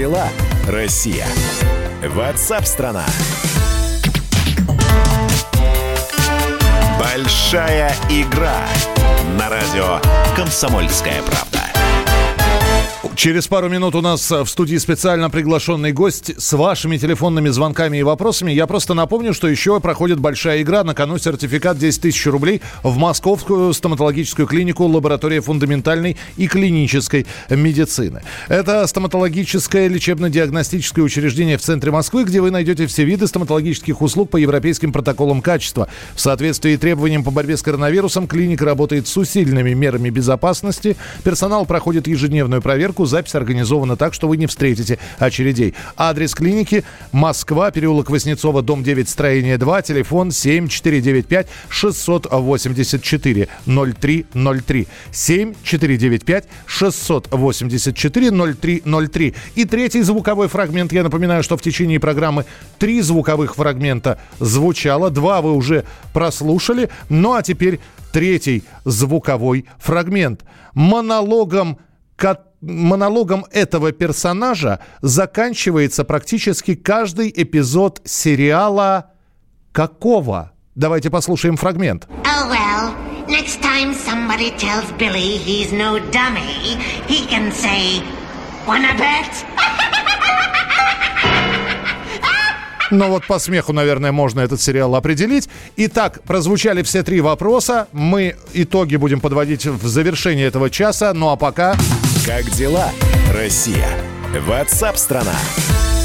дела, Россия? WhatsApp-страна. Большая игра на радио «Комсомольская правда». Через пару минут у нас в студии специально приглашенный гость с вашими телефонными звонками и вопросами. Я просто напомню, что еще проходит большая игра. На кону сертификат 10 тысяч рублей в Московскую стоматологическую клинику «Лаборатория фундаментальной и клинической медицины». Это стоматологическое лечебно-диагностическое учреждение в центре Москвы, где вы найдете все виды стоматологических услуг по европейским протоколам качества. В соответствии с требованиям по борьбе с коронавирусом клиника работает с усиленными мерами безопасности. Персонал проходит ежедневную проверку. Запись организована так, что вы не встретите очередей. Адрес клиники: Москва, переулок Воснецова, дом 9, строение 2, телефон 7495-684-0303. 7495-684-0303. И третий звуковой фрагмент. Я напоминаю, что в течение программы 3 звуковых фрагмента звучало, 2 вы уже прослушали. Ну а теперь третий звуковой фрагмент. Монологом этого персонажа заканчивается практически каждый эпизод сериала какого? Давайте послушаем фрагмент. Oh, well, next time somebody tells Billy he's no dummy, he can say, wanna bet? Но вот по смеху, наверное, можно этот сериал определить. Итак, прозвучали все 3 вопроса. Мы итоги будем подводить в завершении этого часа. Ну а пока... Как дела, Россия? WhatsApp-страна.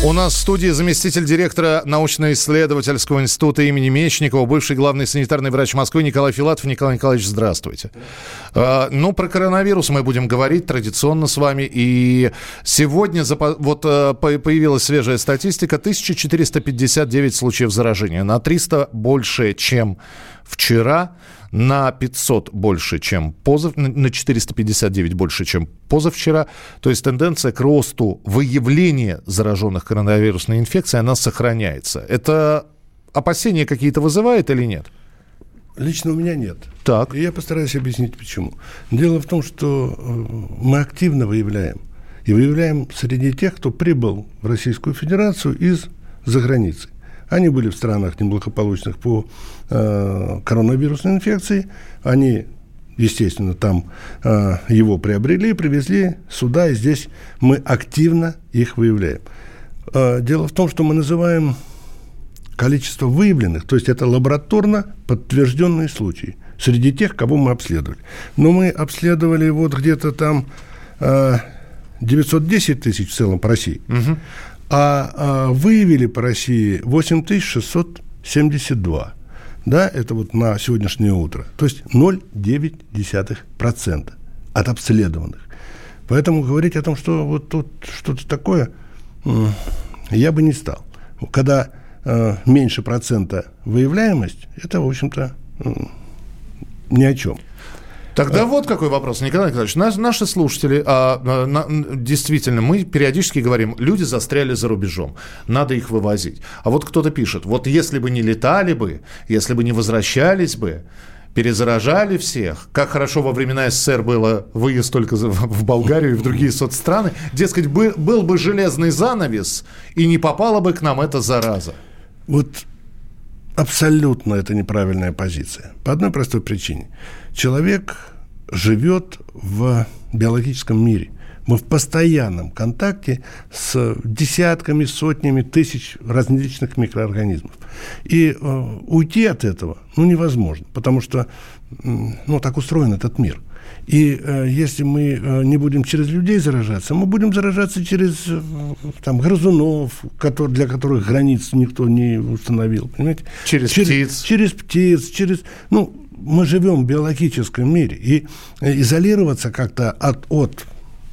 У нас в студии заместитель директора научно-исследовательского института имени Мечникова, бывший главный санитарный врач Москвы Николай Филатов. Николай Николаевич, здравствуйте. Ну, про коронавирус мы будем говорить традиционно с вами. И сегодня появилась свежая статистика. 1459 случаев заражения. На 300 больше, чем вчера. На 500 больше, чем на 459 больше, чем позавчера. То есть тенденция к росту выявления зараженных коронавирусной инфекцией, она сохраняется. Это опасения какие-то вызывает или нет? Лично у меня нет. Так. И я постараюсь объяснить, почему. Дело в том, что мы активно выявляем. И выявляем среди тех, кто прибыл в Российскую Федерацию из-за границы. Они были в странах неблагополучных по коронавирусной инфекции. Они, естественно, там его приобрели, привезли сюда, и здесь мы активно их выявляем. Дело в том, что мы называем количество выявленных, то есть это лабораторно подтвержденные случаи среди тех, кого мы обследовали. Но мы обследовали вот где-то там 910 тысяч в целом по России. Угу. А выявили по России 8672. Да, это вот на сегодняшнее утро. То есть 0,9% от обследованных. Поэтому говорить о том, что вот тут что-то такое, я бы не стал. Когда меньше процента выявляемость, это, в общем-то, ни о чем. Тогда вот какой вопрос, Николай Николаевич. Наши слушатели, действительно, мы периодически говорим, люди застряли за рубежом, надо их вывозить. А вот кто-то пишет, вот если бы не летали бы, если бы не возвращались бы, перезаражали всех, как хорошо во времена СССР было выезд только в Болгарию и в другие соцстраны, дескать, был бы железный занавес, и не попала бы к нам эта зараза. Вот абсолютно это неправильная позиция. По одной простой причине. Человек живет в биологическом мире. Мы в постоянном контакте с десятками, сотнями, тысяч различных микроорганизмов. И уйти от этого невозможно, потому что так устроен этот мир. И если мы не будем через людей заражаться, мы будем заражаться через грызунов, для которых границ никто не установил, понимаете? Через птиц. Мы живем в биологическом мире, и изолироваться как-то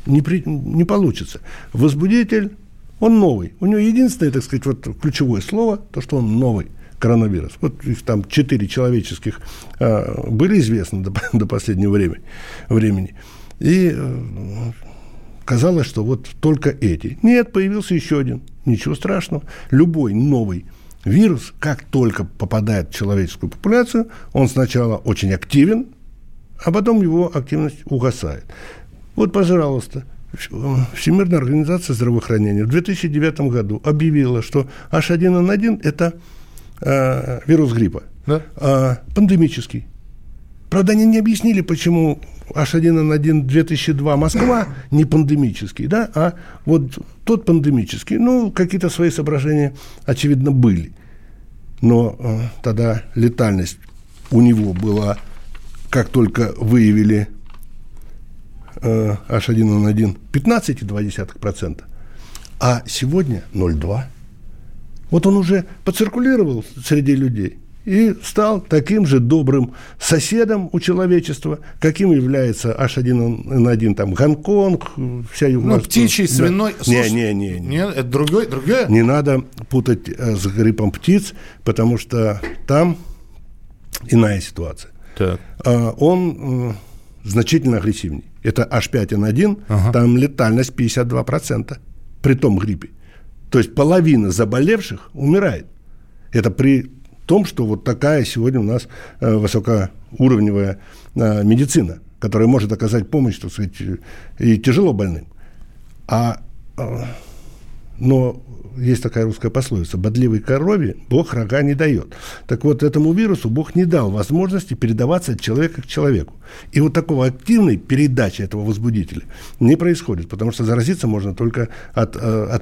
не получится. Возбудитель, он новый. У него единственное, так сказать, вот ключевое слово, то, что он новый. Коронавирус. Вот их там 4 человеческих были известны до последнего времени. И казалось, что вот только эти. Нет, появился еще один. Ничего страшного. Любой новый вирус, как только попадает в человеческую популяцию, он сначала очень активен, а потом его активность угасает. Вот, пожалуйста, Всемирная организация здравоохранения в 2009 году объявила, что H1N1 – это вирус гриппа, да? Пандемический. Правда, они не объяснили, почему H1N1 2002 Москва не пандемический, да, а вот тот пандемический. Ну, какие-то свои соображения, очевидно, были. Но тогда летальность у него была, как только выявили H1N1, 15,2%, а сегодня 0,2%. Вот он уже поциркулировал среди людей и стал таким же добрым соседом у человечества, каким является H1N1, там, Гонконг, вся южная... Ну, птичий, да. Свиной... Не. Это другое? Не надо путать с гриппом птиц, потому что там иная ситуация. Так. Он значительно агрессивней. Это H5N1, ага. Там летальность 52% при том гриппе. То есть половина заболевших умирает. Это при том, что вот такая сегодня у нас высокоуровневая медицина, которая может оказать помощь, так сказать, и тяжело больным. Но есть такая русская пословица: «Бодливой корове Бог рога не дает». Так вот, этому вирусу Бог не дал возможности передаваться от человека к человеку. И вот такого активной передачи этого возбудителя не происходит, потому что заразиться можно только от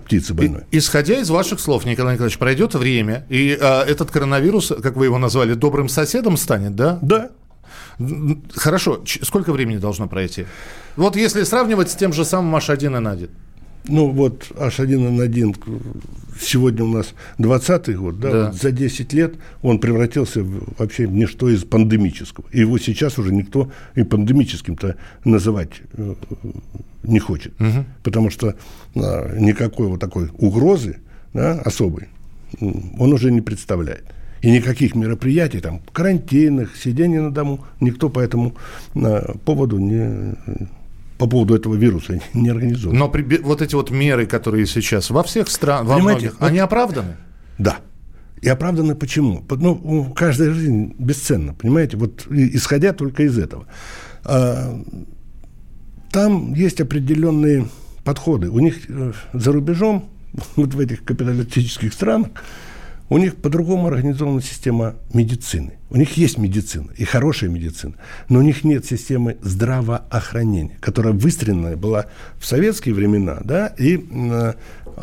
птицы больной. Исходя из ваших слов, Николай Николаевич, пройдет время, и этот коронавирус, как вы его назвали, добрым соседом станет, да? Да. Хорошо. Сколько времени должно пройти? Вот если сравнивать с тем же самым H1N1. Ну, вот H1N1, сегодня у нас 20-й год, да? Да. Вот за 10 лет он превратился вообще в ничто из пандемического. И его сейчас уже никто и пандемическим-то называть не хочет. Угу. Потому что никакой вот такой угрозы, да, особой он уже не представляет. И никаких мероприятий, там, карантинных, сидений на дому, никто по этому поводу не... по поводу этого вируса не организован. Но вот эти вот меры, которые сейчас во всех странах, во многих, вот, они оправданы? Да. И оправданы почему? Ну, каждая жизнь бесценна, понимаете? Вот исходя только из этого. Там есть определенные подходы. У них за рубежом, вот в этих капиталистических странах, у них по-другому организована система медицины. У них есть медицина, и хорошая медицина, но у них нет системы здравоохранения, которая выстроенная была в советские времена, да, и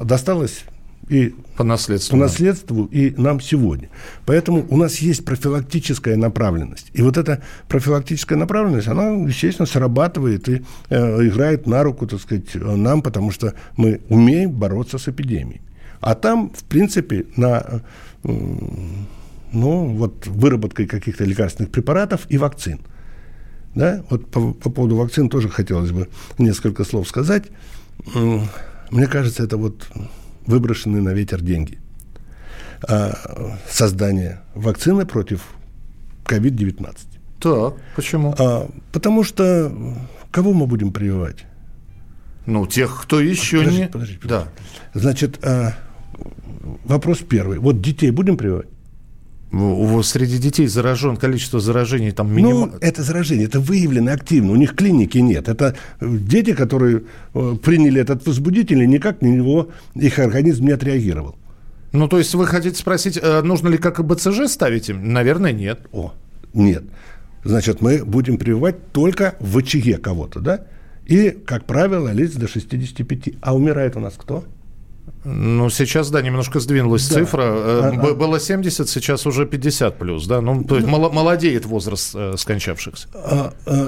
досталась и по наследству и нам сегодня. Поэтому у нас есть профилактическая направленность. И вот эта профилактическая направленность, она, естественно, срабатывает и играет на руку, так сказать, нам, потому что мы умеем бороться с эпидемией. А там, в принципе, выработкой каких-то лекарственных препаратов и вакцин. Да? Вот по поводу вакцин тоже хотелось бы несколько слов сказать. Мне кажется, это вот выброшенные на ветер деньги. Создание вакцины против COVID-19. Так, почему? Потому что кого мы будем прививать? Ну, тех, кто еще не... Подождите. Значит, вопрос первый. Вот детей будем прививать? Среди детей количество заражений там минимально. Ну, это заражение, это выявлено активно, у них клиники нет. Это дети, которые приняли этот возбудитель, и никак на него их организм не отреагировал. Ну, то есть вы хотите спросить, нужно ли как и БЦЖ ставить им? Наверное, нет. Нет. Значит, мы будем прививать только в очаге кого-то, да? И, как правило, лиц до 65. А умирает у нас кто? Ну, сейчас, да, немножко сдвинулась цифра. Было 70, сейчас уже 50 плюс. Да? Ну, то есть молодеет возраст скончавшихся.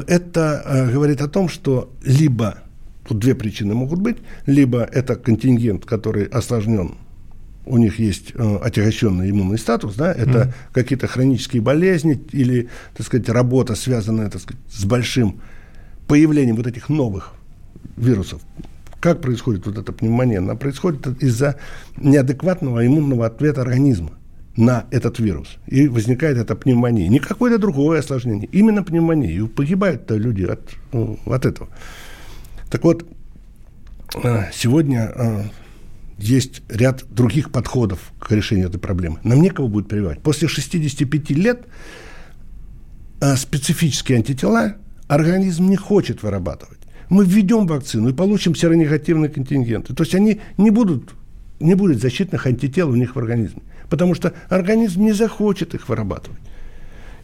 Это говорит о том, что либо, тут две причины могут быть, либо это контингент, который осложнен, у них есть отягощенный иммунный статус, да, это какие-то хронические болезни или, так сказать, работа, связанная, так сказать, с большим появлением вот этих новых вирусов. Как происходит вот эта пневмония? Она происходит из-за неадекватного иммунного ответа организма на этот вирус. И возникает эта пневмония. Не какое-то другое осложнение. Именно пневмония. И погибают-то люди от этого. Так вот, сегодня есть ряд других подходов к решению этой проблемы. Нам некого будет прививать. После 65 лет специфические антитела организм не хочет вырабатывать. мы введем вакцину и получим серонегативные контингенты. То есть они не будет защитных антител у них в организме, потому что организм не захочет их вырабатывать.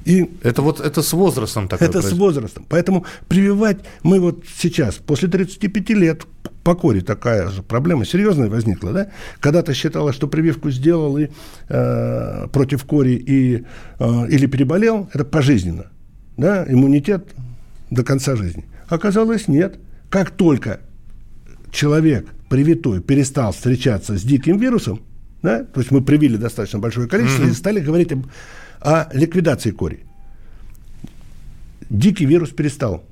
И это с возрастом такое происходит. Это с возрастом. Поэтому прививать мы вот сейчас, после 35 лет, по коре такая же проблема серьезная возникла. Да? Когда-то считалось, что прививку сделал и против кори или переболел, это пожизненно. Да? Иммунитет до конца жизни. Оказалось, нет. Как только человек привитой перестал встречаться с диким вирусом, да? То есть мы привили достаточно большое количество, и стали говорить о ликвидации кори. Дикий вирус перестал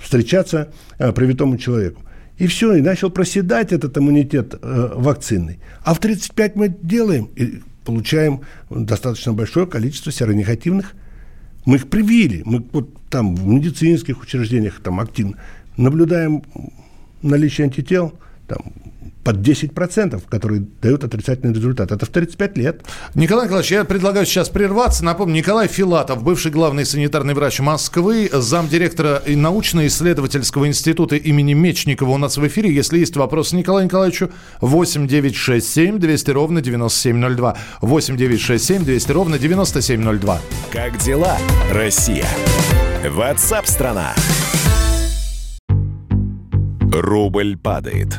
встречаться привитому человеку. И все, и начал проседать этот иммунитет вакцинный. А в 35 мы делаем и получаем достаточно большое количество серонегативных. Мы их привили. Мы вот там в медицинских учреждениях там активно наблюдаем наличие антител, там, под 10%, которые дают отрицательный результат. Это в 35 лет. Николай Николаевич, я предлагаю сейчас прерваться. Напомню, Николай Филатов, бывший главный санитарный врач Москвы, замдиректора научно-исследовательского института имени Мечникова у нас в эфире. Если есть вопросы Николаю Николаевичу, 8-967-200-97-02. 8-967-200-97-02. Как дела, Россия? Ватсап-страна. Рубль падает.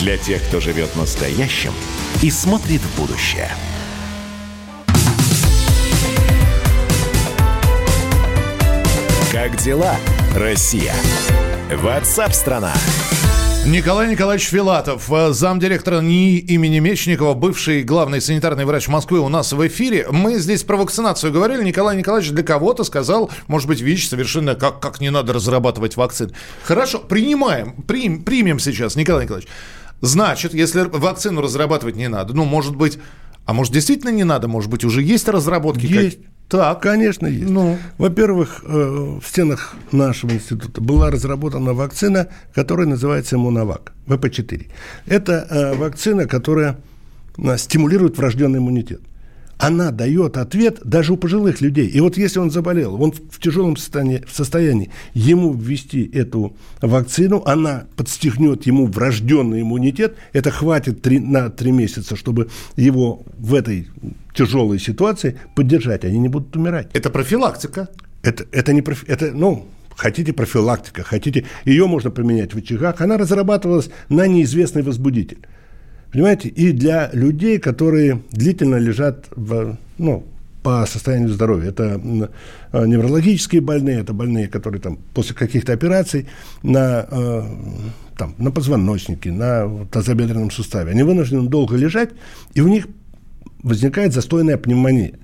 Для тех, кто живет настоящим и смотрит в будущее. Как дела, Россия? Ватсап-страна. Николай Николаевич Филатов, замдиректора НИИ имени Мечникова, бывший главный санитарный врач Москвы у нас в эфире. Мы здесь про вакцинацию говорили. Николай Николаевич для кого-то сказал, может быть, ВИЧ совершенно как не надо разрабатывать вакцины. Хорошо, примем сейчас, Николай Николаевич. Значит, если вакцину разрабатывать не надо, может быть, действительно не надо, может быть, уже есть разработки? Есть. Так, конечно, есть. Ну. Во-первых, в стенах нашего института была разработана вакцина, которая называется «Иммуновак-ВП-4». Это вакцина, которая стимулирует врожденный иммунитет. Она дает ответ даже у пожилых людей. И вот если он заболел, он в тяжелом состоянии, ему ввести эту вакцину, она подстегнет ему врожденный иммунитет. Это хватит на 3 месяца, чтобы его в этой тяжелой ситуации поддержать. Они не будут умирать. Это профилактика. Хотите профилактика, хотите... Ее можно применять в очагах. Она разрабатывалась на неизвестный возбудитель. Понимаете, и для людей, которые длительно лежат по состоянию здоровья. Это неврологические больные, это больные, которые после каких-то операций на позвоночнике, на тазобедренном суставе. Они вынуждены долго лежать, и у них возникает застойная пневмония.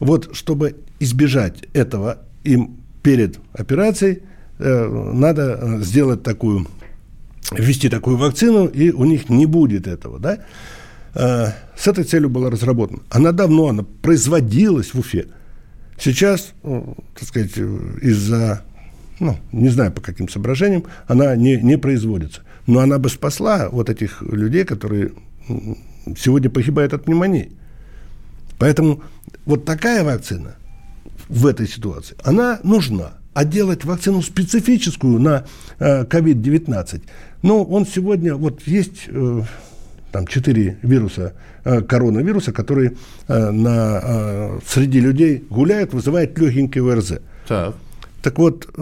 Вот, чтобы избежать этого, им перед операцией надо сделать ввести такую вакцину, и у них не будет этого. Да? С этой целью была разработана. Она давно производилась в Уфе. Сейчас, так сказать, из-за, не знаю по каким соображениям, она не производится. Но она бы спасла вот этих людей, которые сегодня погибают от пневмонии. Поэтому вот такая вакцина в этой ситуации, она нужна. А делать вакцину специфическую на COVID-19. Он сегодня, есть 4 вируса, коронавируса, которые среди людей гуляют, вызывают легенький ОРЗ. Так. Так вот,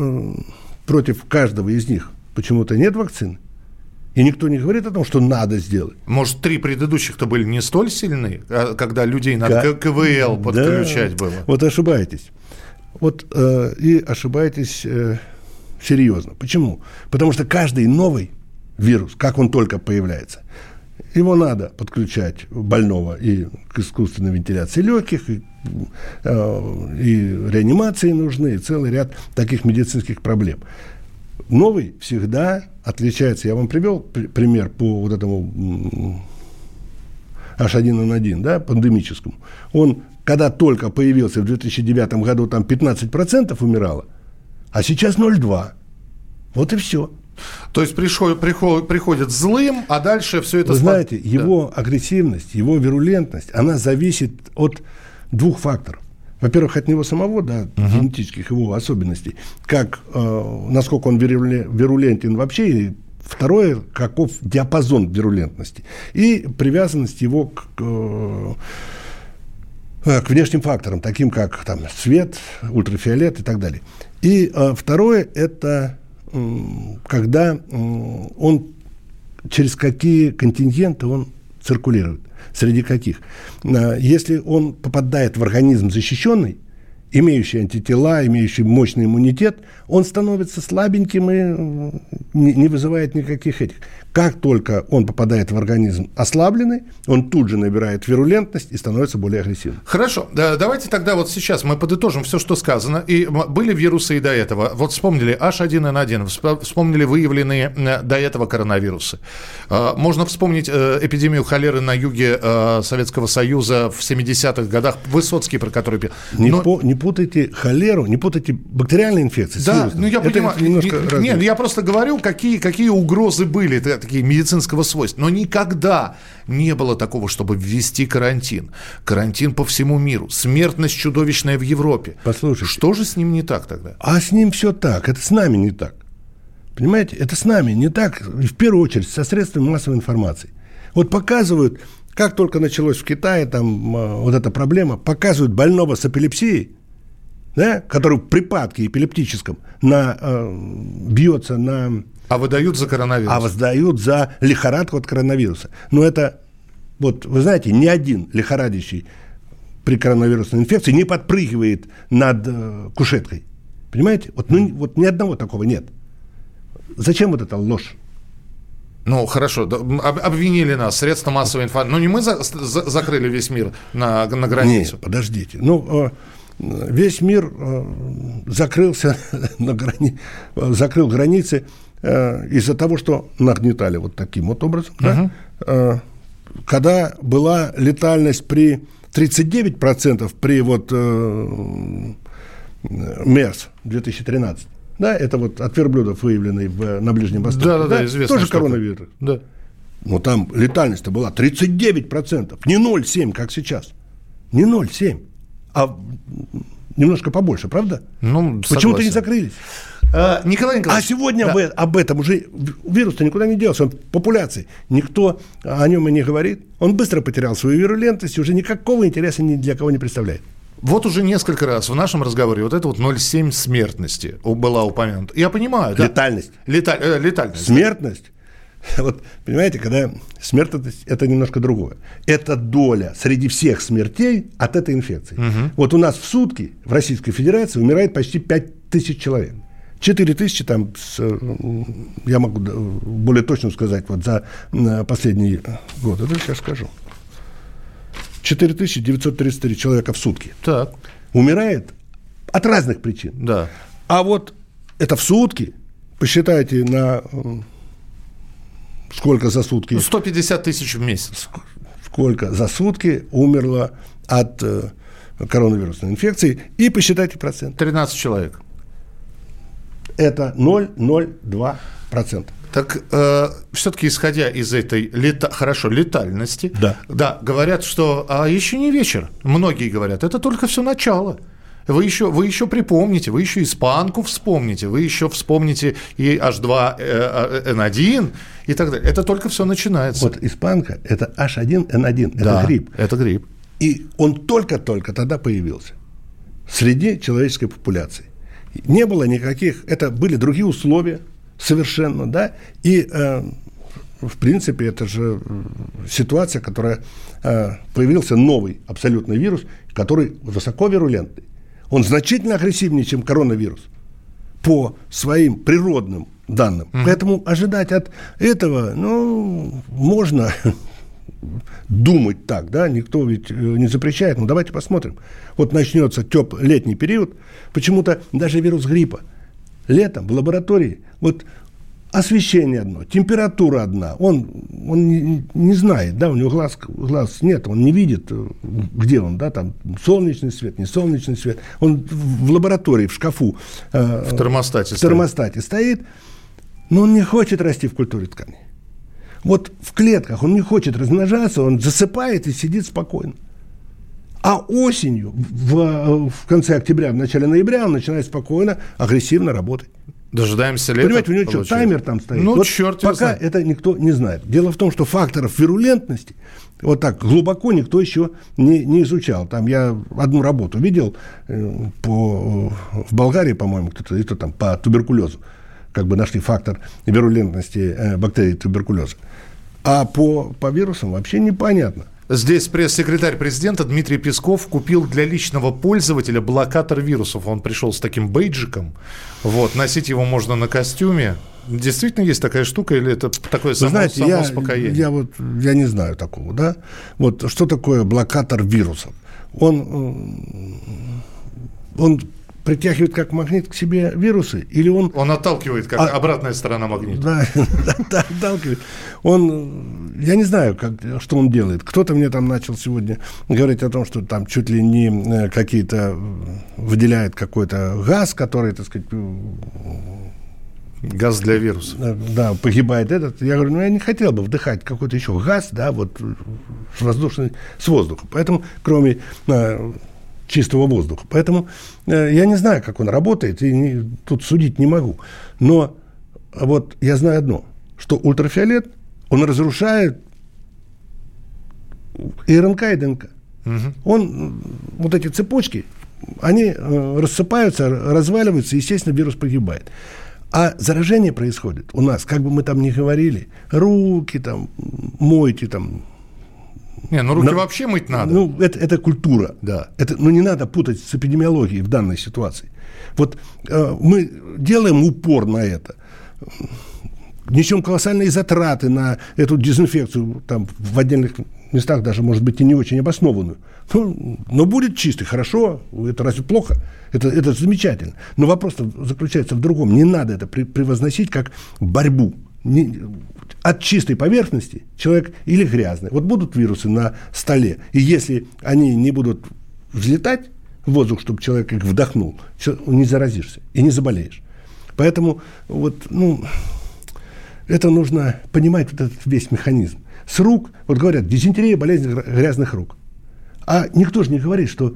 против каждого из них почему-то нет вакцины. И никто не говорит о том, что надо сделать. Может, 3 предыдущих-то были не столь сильны, когда людей надо КВЛ подключать было? Вот ошибаетесь. И ошибаетесь серьезно. Почему? Потому что каждый новый вирус, как он только появляется, его надо подключать больного и к искусственной вентиляции легких, и реанимации нужны, и целый ряд таких медицинских проблем. новый всегда отличается. Я вам привел пример по вот этому H1N1, да, пандемическому. Он, когда только появился в 2009 году, там 15% умирало, а сейчас 0,2%. Вот и все. То есть приходит злым, а дальше все это... Вы знаете, его агрессивность, его вирулентность, она зависит от двух факторов. Во-первых, от него самого, да, uh-huh. генетических его особенностей, как, насколько он вирулентен вообще, и второе, каков диапазон вирулентности, и привязанность его к внешним факторам, таким как там, свет, ультрафиолет и так далее. И второе, это когда он, через какие контингенты он циркулирует. Среди каких? Если он попадает в организм защищенный, имеющий антитела, имеющий мощный иммунитет, он становится слабеньким и не вызывает никаких этих. Как только он попадает в организм ослабленный, он тут же набирает вирулентность и становится более агрессивным. Хорошо. Давайте тогда вот сейчас мы подытожим все, что сказано. И были вирусы и до этого. Вот вспомнили H1N1, вспомнили выявленные до этого коронавирусы. Можно вспомнить эпидемию холеры на юге Советского Союза в 70-х годах, Высоцкий, про который пел. Не путайте холеру, не путайте бактериальные инфекции. Да, ну я понимаю. Нет, я просто говорю, какие угрозы были, такие медицинского свойства. Но никогда не было такого, чтобы ввести карантин. Карантин по всему миру. Смертность чудовищная в Европе. Послушайте. Что же с ним не так тогда? А с ним все так. Это с нами не так. Понимаете? Это с нами не так. В первую очередь со средствами массовой информации. Вот показывают, как только началось в Китае там вот эта проблема, показывают больного с эпилепсией, да, который в припадке эпилептическом бьется на... А выдают за коронавирус. А выдают за лихорадку от коронавируса. Но это, вот вы знаете, ни один лихорадящий при коронавирусной инфекции не подпрыгивает над кушеткой. Понимаете? Вот ни одного такого нет. Зачем вот эта ложь? Ну, хорошо, обвинили нас, средства массовой информации. Ну, не мы закрыли весь мир на границу. Нет, подождите. Весь мир закрылся закрыл границы из-за того, что нагнетали вот таким вот образом. Uh-huh. Да? Когда была летальность при 39% при вот МЕРС 2013, да, это вот от верблюдов, выявленный на Ближнем Востоке. Да, известно. Тоже коронавирус. Да. Но там летальность-то была 39%, не 0,7, как сейчас. Не 0,7, а немножко побольше, правда? Почему-то не закрылись. Николай Николаевич. А сегодня об этом уже вирус-то никуда не делся, он в популяции. Никто о нем и не говорит. Он быстро потерял свою вирулентность, уже никакого интереса ни для кого не представляет. Вот уже несколько раз в нашем разговоре вот это вот 0,7 смертности была упомянута. Я понимаю, да? Летальность. Летальность. Смертность. Вот, понимаете, когда смертность, это немножко другое. Это доля среди всех смертей от этой инфекции. Угу. Вот у нас в сутки в Российской Федерации умирает почти 5000 человек. 4000 там, я могу более точно сказать, вот за последний год. Это сейчас скажу. 4933 человека в сутки. Так. Умирает от разных причин. Да. А вот это в сутки, посчитайте на сколько за сутки... 150 тысяч в месяц. Сколько за сутки умерло от коронавирусной инфекции. И посчитайте процент. 13 человек. Это 0,02%. Так, все-таки, исходя из этой летальности, да, говорят, что еще не вечер. Многие говорят, это только все начало. Вы еще припомните, вы еще испанку вспомните, вы еще вспомните и H2N1 и так далее. Это только все начинается. Вот испанка – это H1N1, да, это грипп. Это грипп. И он только-только тогда появился среди человеческой популяции. Не было никаких, это были другие условия. Совершенно, да, и, в принципе, это же ситуация, которая появился новый абсолютный вирус, который высоко вирулентный. Он значительно агрессивнее, чем коронавирус по своим природным данным. Mm-hmm. Поэтому ожидать от этого, можно думать так, да, никто ведь не запрещает, но давайте посмотрим. Вот начнется летний период, почему-то даже вирус гриппа летом в лаборатории, вот освещение одно, температура одна, он не знает, да, у него глаз нет, он не видит, где он, да, там солнечный свет, не солнечный свет, он в лаборатории, в шкафу, в термостате стоит, но он не хочет расти в культуре тканей. Вот в клетках он не хочет размножаться, он засыпает и сидит спокойно. А осенью, в конце октября, в начале ноября, он начинает спокойно, агрессивно работать. Дожидаемся лета. Понимаете, у него что, таймер там стоит? Ну, вот черт его знает. Пока это никто не знает. Дело в том, что факторов вирулентности вот так глубоко никто еще не изучал. Там я одну работу видел в Болгарии, по-моему, кто-то там по туберкулезу. Как бы нашли фактор вирулентности бактерий туберкулеза. А по вирусам вообще непонятно. Здесь пресс-секретарь президента Дмитрий Песков купил для личного пользователя блокатор вирусов. Он пришел с таким бейджиком. Вот, носить его можно на костюме. Действительно есть такая штука или это такое само успокоение? Я не знаю такого, да. Вот что такое блокатор вирусов? Он притягивает как магнит к себе вирусы, или он... Он отталкивает, как обратная сторона магнита. Да, отталкивает. Он, я не знаю, что он делает. Кто-то мне там начал сегодня говорить о том, что там чуть ли не какие-то... выделяет какой-то газ, который, так сказать... Газ для вирусов. Да, погибает этот. Я говорю, я не хотел бы вдыхать какой-то еще газ, да, вот с воздуха. Поэтому, кроме... чистого воздуха. Поэтому я не знаю, как он работает, и тут судить не могу. Но вот я знаю одно, что ультрафиолет, он разрушает и РНК, и ДНК. Угу. Вот эти цепочки, они рассыпаются, разваливаются, естественно, вирус погибает. А заражение происходит у нас, как бы мы там ни говорили, руки там мойте там, руки вообще мыть надо. Это культура, да. Это не надо путать с эпидемиологией в данной ситуации. Вот мы делаем упор на это, несем колоссальные затраты на эту дезинфекцию, там, в отдельных местах даже, может быть, и не очень обоснованную. Но будет чисто, хорошо, это разве плохо? Это замечательно. Но вопрос заключается в другом. Не надо это превозносить как борьбу. От чистой поверхности человек или грязный. Вот будут вирусы на столе, и если они не будут взлетать в воздух, чтобы человек их вдохнул, не заразишься и не заболеешь. Поэтому вот, это нужно понимать, вот этот весь механизм. С рук, вот говорят, дизентерия – болезнь грязных рук. А никто же не говорит, что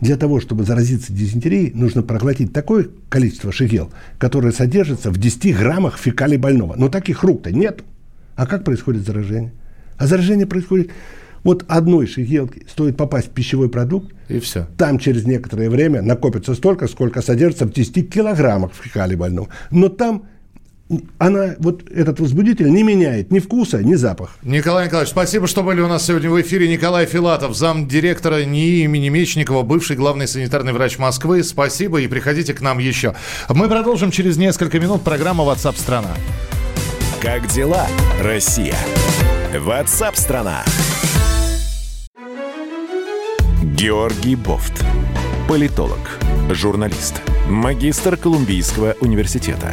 для того, чтобы заразиться дизентерией, нужно проглотить такое количество шигел, которое содержится в 10 граммах фекалий больного. Но таких рук-то нет. А как происходит заражение? А заражение происходит... Вот одной шигелки стоит попасть в пищевой продукт, и все. Там через некоторое время накопится столько, сколько содержится в 10 килограммах фекалий больного. Но там этот возбудитель не меняет ни вкуса, ни запаха. Николай Николаевич, спасибо, что были у нас сегодня в эфире. Николай Филатов, замдиректора НИИ имени Мечникова, бывший главный санитарный врач Москвы. Спасибо и приходите к нам еще. Мы продолжим через несколько минут программу WhatsApp страна. Как дела, Россия? WhatsApp страна. Георгий Бовт, политолог, журналист, магистр Колумбийского университета.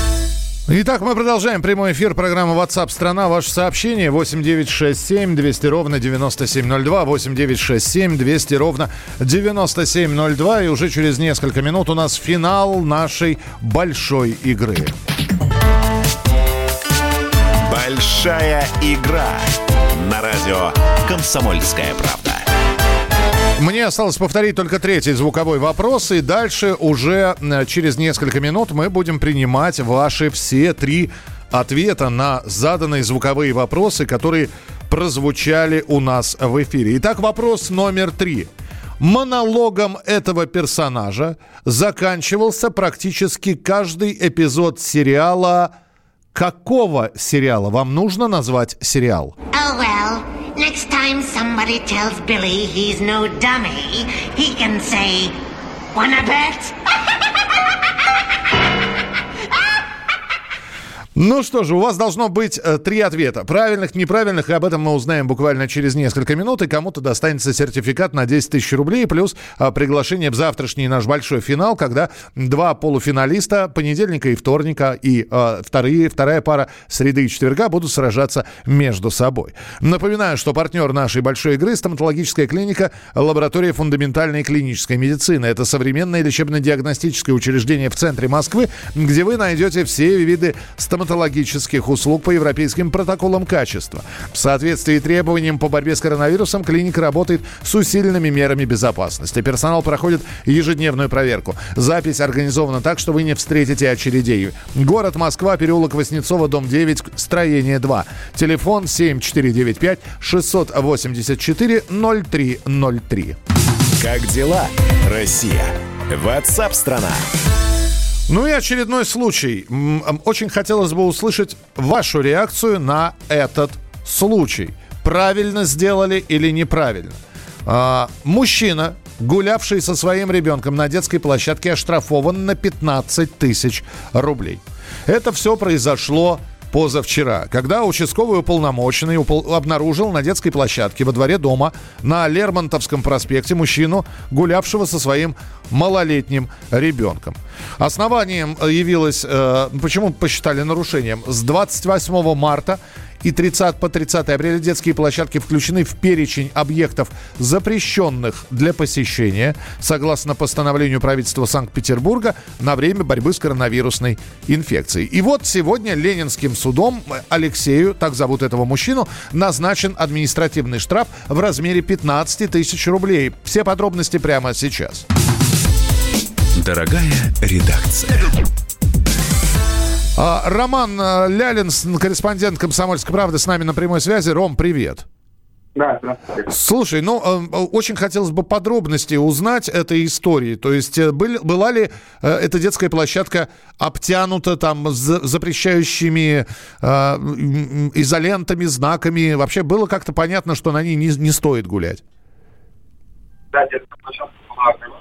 Итак, мы продолжаем прямой эфир программы WhatsApp страна. Ваше сообщение 8 967 200 ровно 9702, 8 967 200 ровно 9702, и уже через несколько минут у нас финал нашей большой игры. Большая игра на радио «Комсомольская правда». Мне осталось повторить только третий звуковой вопрос, и дальше уже через несколько минут мы будем принимать ваши все три ответа на заданные звуковые вопросы, которые прозвучали у нас в эфире. Итак, вопрос номер 3. Монологом этого персонажа заканчивался практически каждый эпизод сериала. Какого сериала? Вам нужно назвать сериал? Oh, well, next time somebody tells Billy he's no dummy, he can say, wanna bet? Ну что же, у вас должно быть три ответа. Правильных, неправильных, и об этом мы узнаем буквально через несколько минут. И кому-то достанется сертификат на 10 тысяч рублей, плюс приглашение в завтрашний наш большой финал, когда два полуфиналиста понедельника и вторника, и вторая пара среды и четверга будут сражаться между собой. Напоминаю, что партнер нашей большой игры – стоматологическая клиника «Лаборатория фундаментальной клинической медицины». Это современное лечебно-диагностическое учреждение в центре Москвы, где вы найдете все виды стоматологических услуг по европейским протоколам качества. В соответствии с требованиям по борьбе с коронавирусом клиника работает с усиленными мерами безопасности. Персонал проходит ежедневную проверку. Запись организована так, что вы не встретите очередей. Город Москва, переулок Воснецова, дом 9, строение 2. Телефон 7495-684-0303. Как дела, Россия? WhatsApp-страна. Ну и очередной случай. Очень хотелось бы услышать вашу реакцию на этот случай. Правильно сделали или неправильно? Мужчина, гулявший со своим ребенком на детской площадке, оштрафован на 15 тысяч рублей. Это все произошло позавчера, когда участковый уполномоченный обнаружил на детской площадке во дворе дома на Лермонтовском проспекте мужчину, гулявшего со своим малолетним ребенком. Основанием явилось, почему посчитали нарушением, с 28 марта и 30 по 30 апреля детские площадки включены в перечень объектов, запрещенных для посещения, согласно постановлению правительства Санкт-Петербурга на время борьбы с коронавирусной инфекцией. И вот сегодня Ленинским судом Алексею, так зовут этого мужчину, назначен административный штраф в размере 15 тысяч рублей. Все подробности прямо сейчас. Дорогая редакция. Роман Лялин, корреспондент «Комсомольской правды», с нами на прямой связи. Ром, привет. Да, здравствуйте. Слушай, ну, очень хотелось бы подробности узнать этой истории. То есть была ли эта детская площадка обтянута там запрещающими изолентами, знаками? Вообще было как-то понятно, что на ней не стоит гулять? Да, детская площадка была обтянута.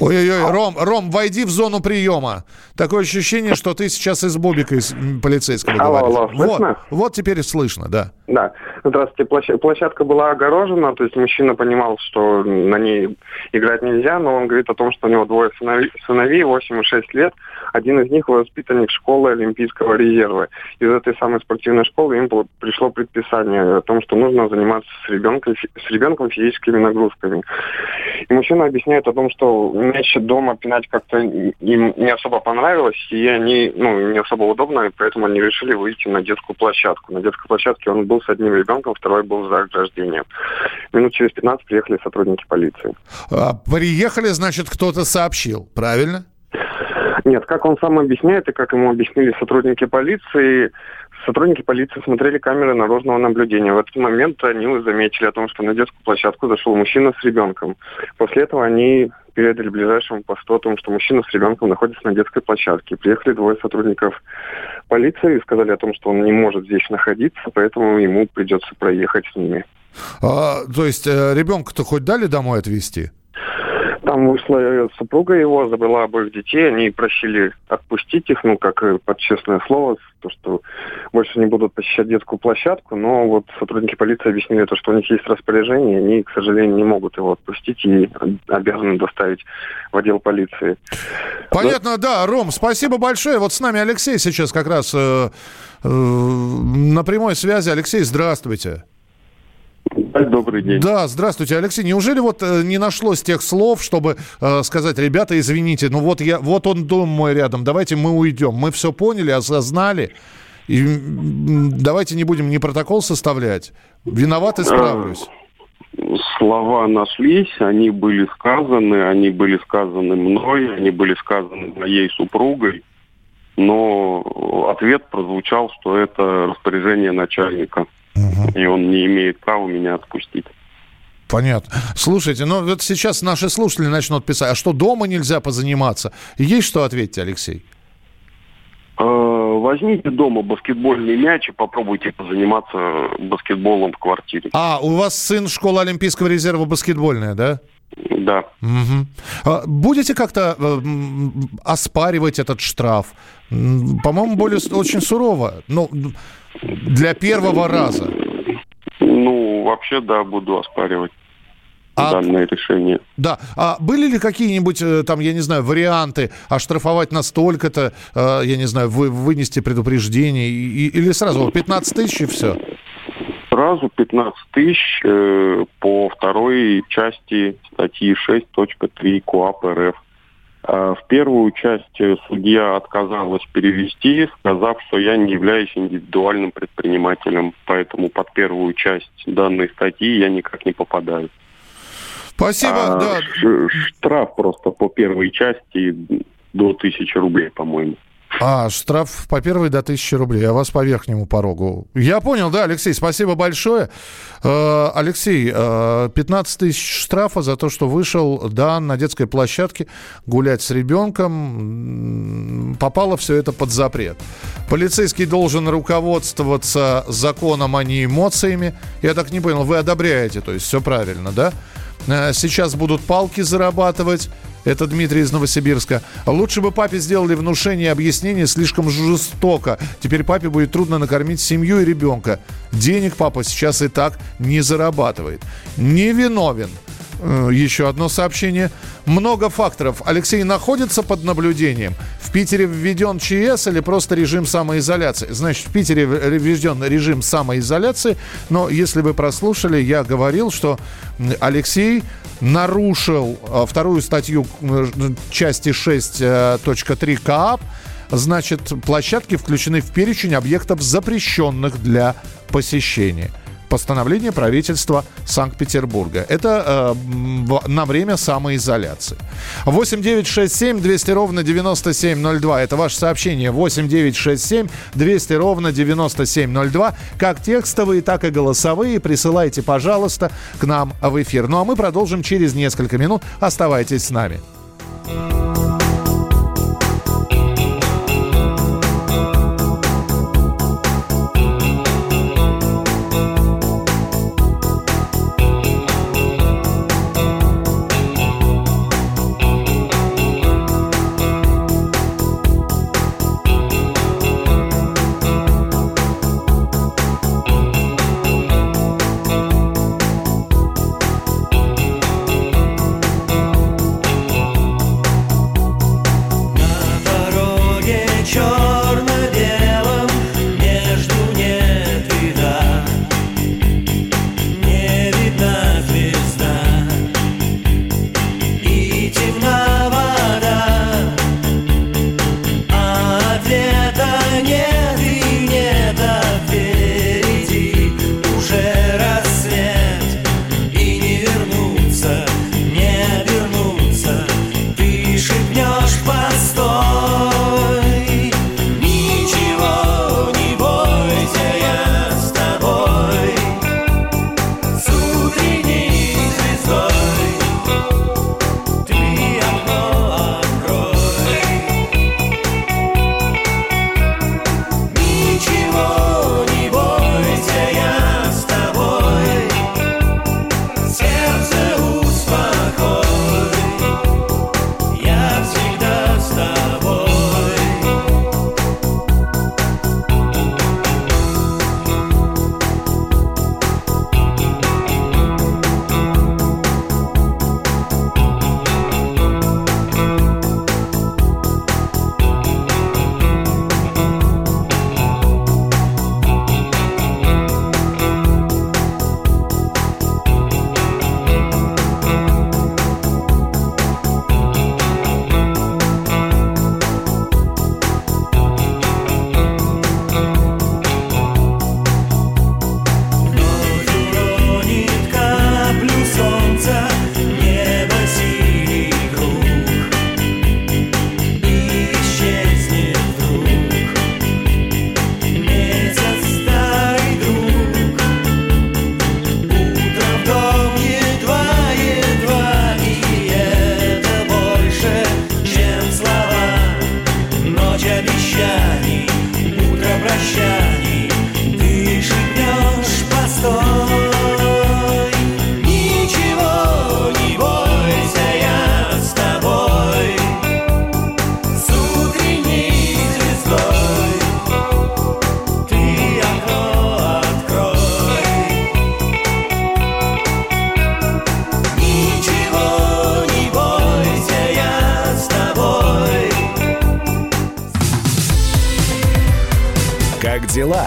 Ой-ой-ой, Ром, войди в зону приема. Такое ощущение, что ты сейчас из бобика из полицейского говоришь. Алло, слышно? Вот теперь слышно, да. Да. Здравствуйте. Площадка была огорожена, то есть мужчина понимал, что на ней играть нельзя, но он говорит о том, что у него двое сыновей, 8 и 6 лет. Один из них воспитанник школы Олимпийского резерва. Из этой самой спортивной школы им пришло предписание о том, что нужно заниматься с ребенком физическими нагрузками. И мужчина объясняет о том, что мяч дома пинать как-то им не особо понравилось, и они, не особо удобно, и поэтому они решили выйти на детскую площадку. На детской площадке он был с одним ребенком, второй был за ограждением. Минут через 15 приехали сотрудники полиции. Приехали, значит, кто-то сообщил, правильно? Нет, как он сам объясняет, и как ему объяснили сотрудники полиции смотрели камеры наружного наблюдения. В этот момент они заметили о том, что на детскую площадку зашел мужчина с ребенком. После этого они передали ближайшему посту о том, что мужчина с ребенком находится на детской площадке. Приехали двое сотрудников полиции и сказали о том, что он не может здесь находиться, поэтому ему придется проехать с ними. То есть ребенка-то хоть дали домой отвезти? Там вышла супруга его, забрала обоих детей, они просили отпустить их, как под честное слово, то, что больше не будут посещать детскую площадку, но вот сотрудники полиции объяснили то, что у них есть распоряжение, они, к сожалению, не могут его отпустить и обязаны доставить в отдел полиции. Понятно, да. Ром, спасибо большое. Вот с нами Алексей сейчас как раз на прямой связи. Алексей, здравствуйте. Добрый день. Да, здравствуйте, Алексей. Неужели вот не нашлось тех слов, чтобы сказать: ребята, извините, вот он, дом мой рядом, давайте мы уйдем. Мы все поняли, осознали, и давайте не будем ни протокол составлять. Виноват, исправлюсь. Слова нашлись, они были сказаны мной, они были сказаны моей супругой, но ответ прозвучал, что это распоряжение начальника. И он не имеет права меня отпустить. Понятно. Слушайте, ну вот сейчас наши слушатели начнут писать, а что дома нельзя позаниматься? Есть что ответить, Алексей? Возьмите дома баскетбольный мяч и попробуйте позаниматься баскетболом в квартире. А, у вас сын школа Олимпийского резерва баскетбольная, да? Да. Угу. Будете как-то оспаривать этот штраф? По-моему, более очень сурово. Ну, для первого раза. Ну, вообще, да, буду оспаривать данное решение. Да. А были ли какие-нибудь, там, я не знаю, варианты оштрафовать настолько-то, я не знаю, вынести предупреждение? Или сразу 15 тысяч и все? Сразу 15 тысяч по второй части статьи 6.3 КОАП РФ. В первую часть судья отказалась перевести, сказав, что я не являюсь индивидуальным предпринимателем, поэтому под первую часть данной статьи я никак не попадаю. Спасибо, да. Штраф просто по первой части до 1000 рублей, по-моему. А, штраф по первой до 1000 рублей, а вас по верхнему порогу. Я понял, да, Алексей, спасибо большое. Алексей, 15 тысяч штрафа за то, что вышел, да, на детской площадке гулять с ребенком. Попало все это под запрет. Полицейский должен руководствоваться законом, а не эмоциями. Я так не понял, вы одобряете, то есть все правильно, да? Сейчас будут палки зарабатывать. Это Дмитрий из Новосибирска. Лучше бы папе сделали внушение и объяснение слишком жестоко. Теперь папе будет трудно накормить семью и ребенка. Денег папа сейчас и так не зарабатывает. Невиновен. Еще одно сообщение. Много факторов. Алексей находится под наблюдением. В Питере введен ЧС или просто режим самоизоляции? Значит, в Питере введен режим самоизоляции. Но если вы прослушали, я говорил, что Алексей нарушил вторую статью части 6.3 КоАП. Значит, площадки включены в перечень объектов, запрещенных для посещения. Постановление правительства Санкт-Петербурга. Это на время самоизоляции. 8-967-200-97-02. Это ваше сообщение. 8-967-200-97-02. Как текстовые, так и голосовые. Присылайте, пожалуйста, к нам в эфир. Ну а мы продолжим через несколько минут. Оставайтесь с нами. дела,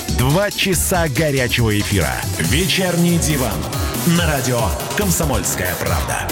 2 часа горячего эфира. «Вечерний диван» на радио «Комсомольская правда».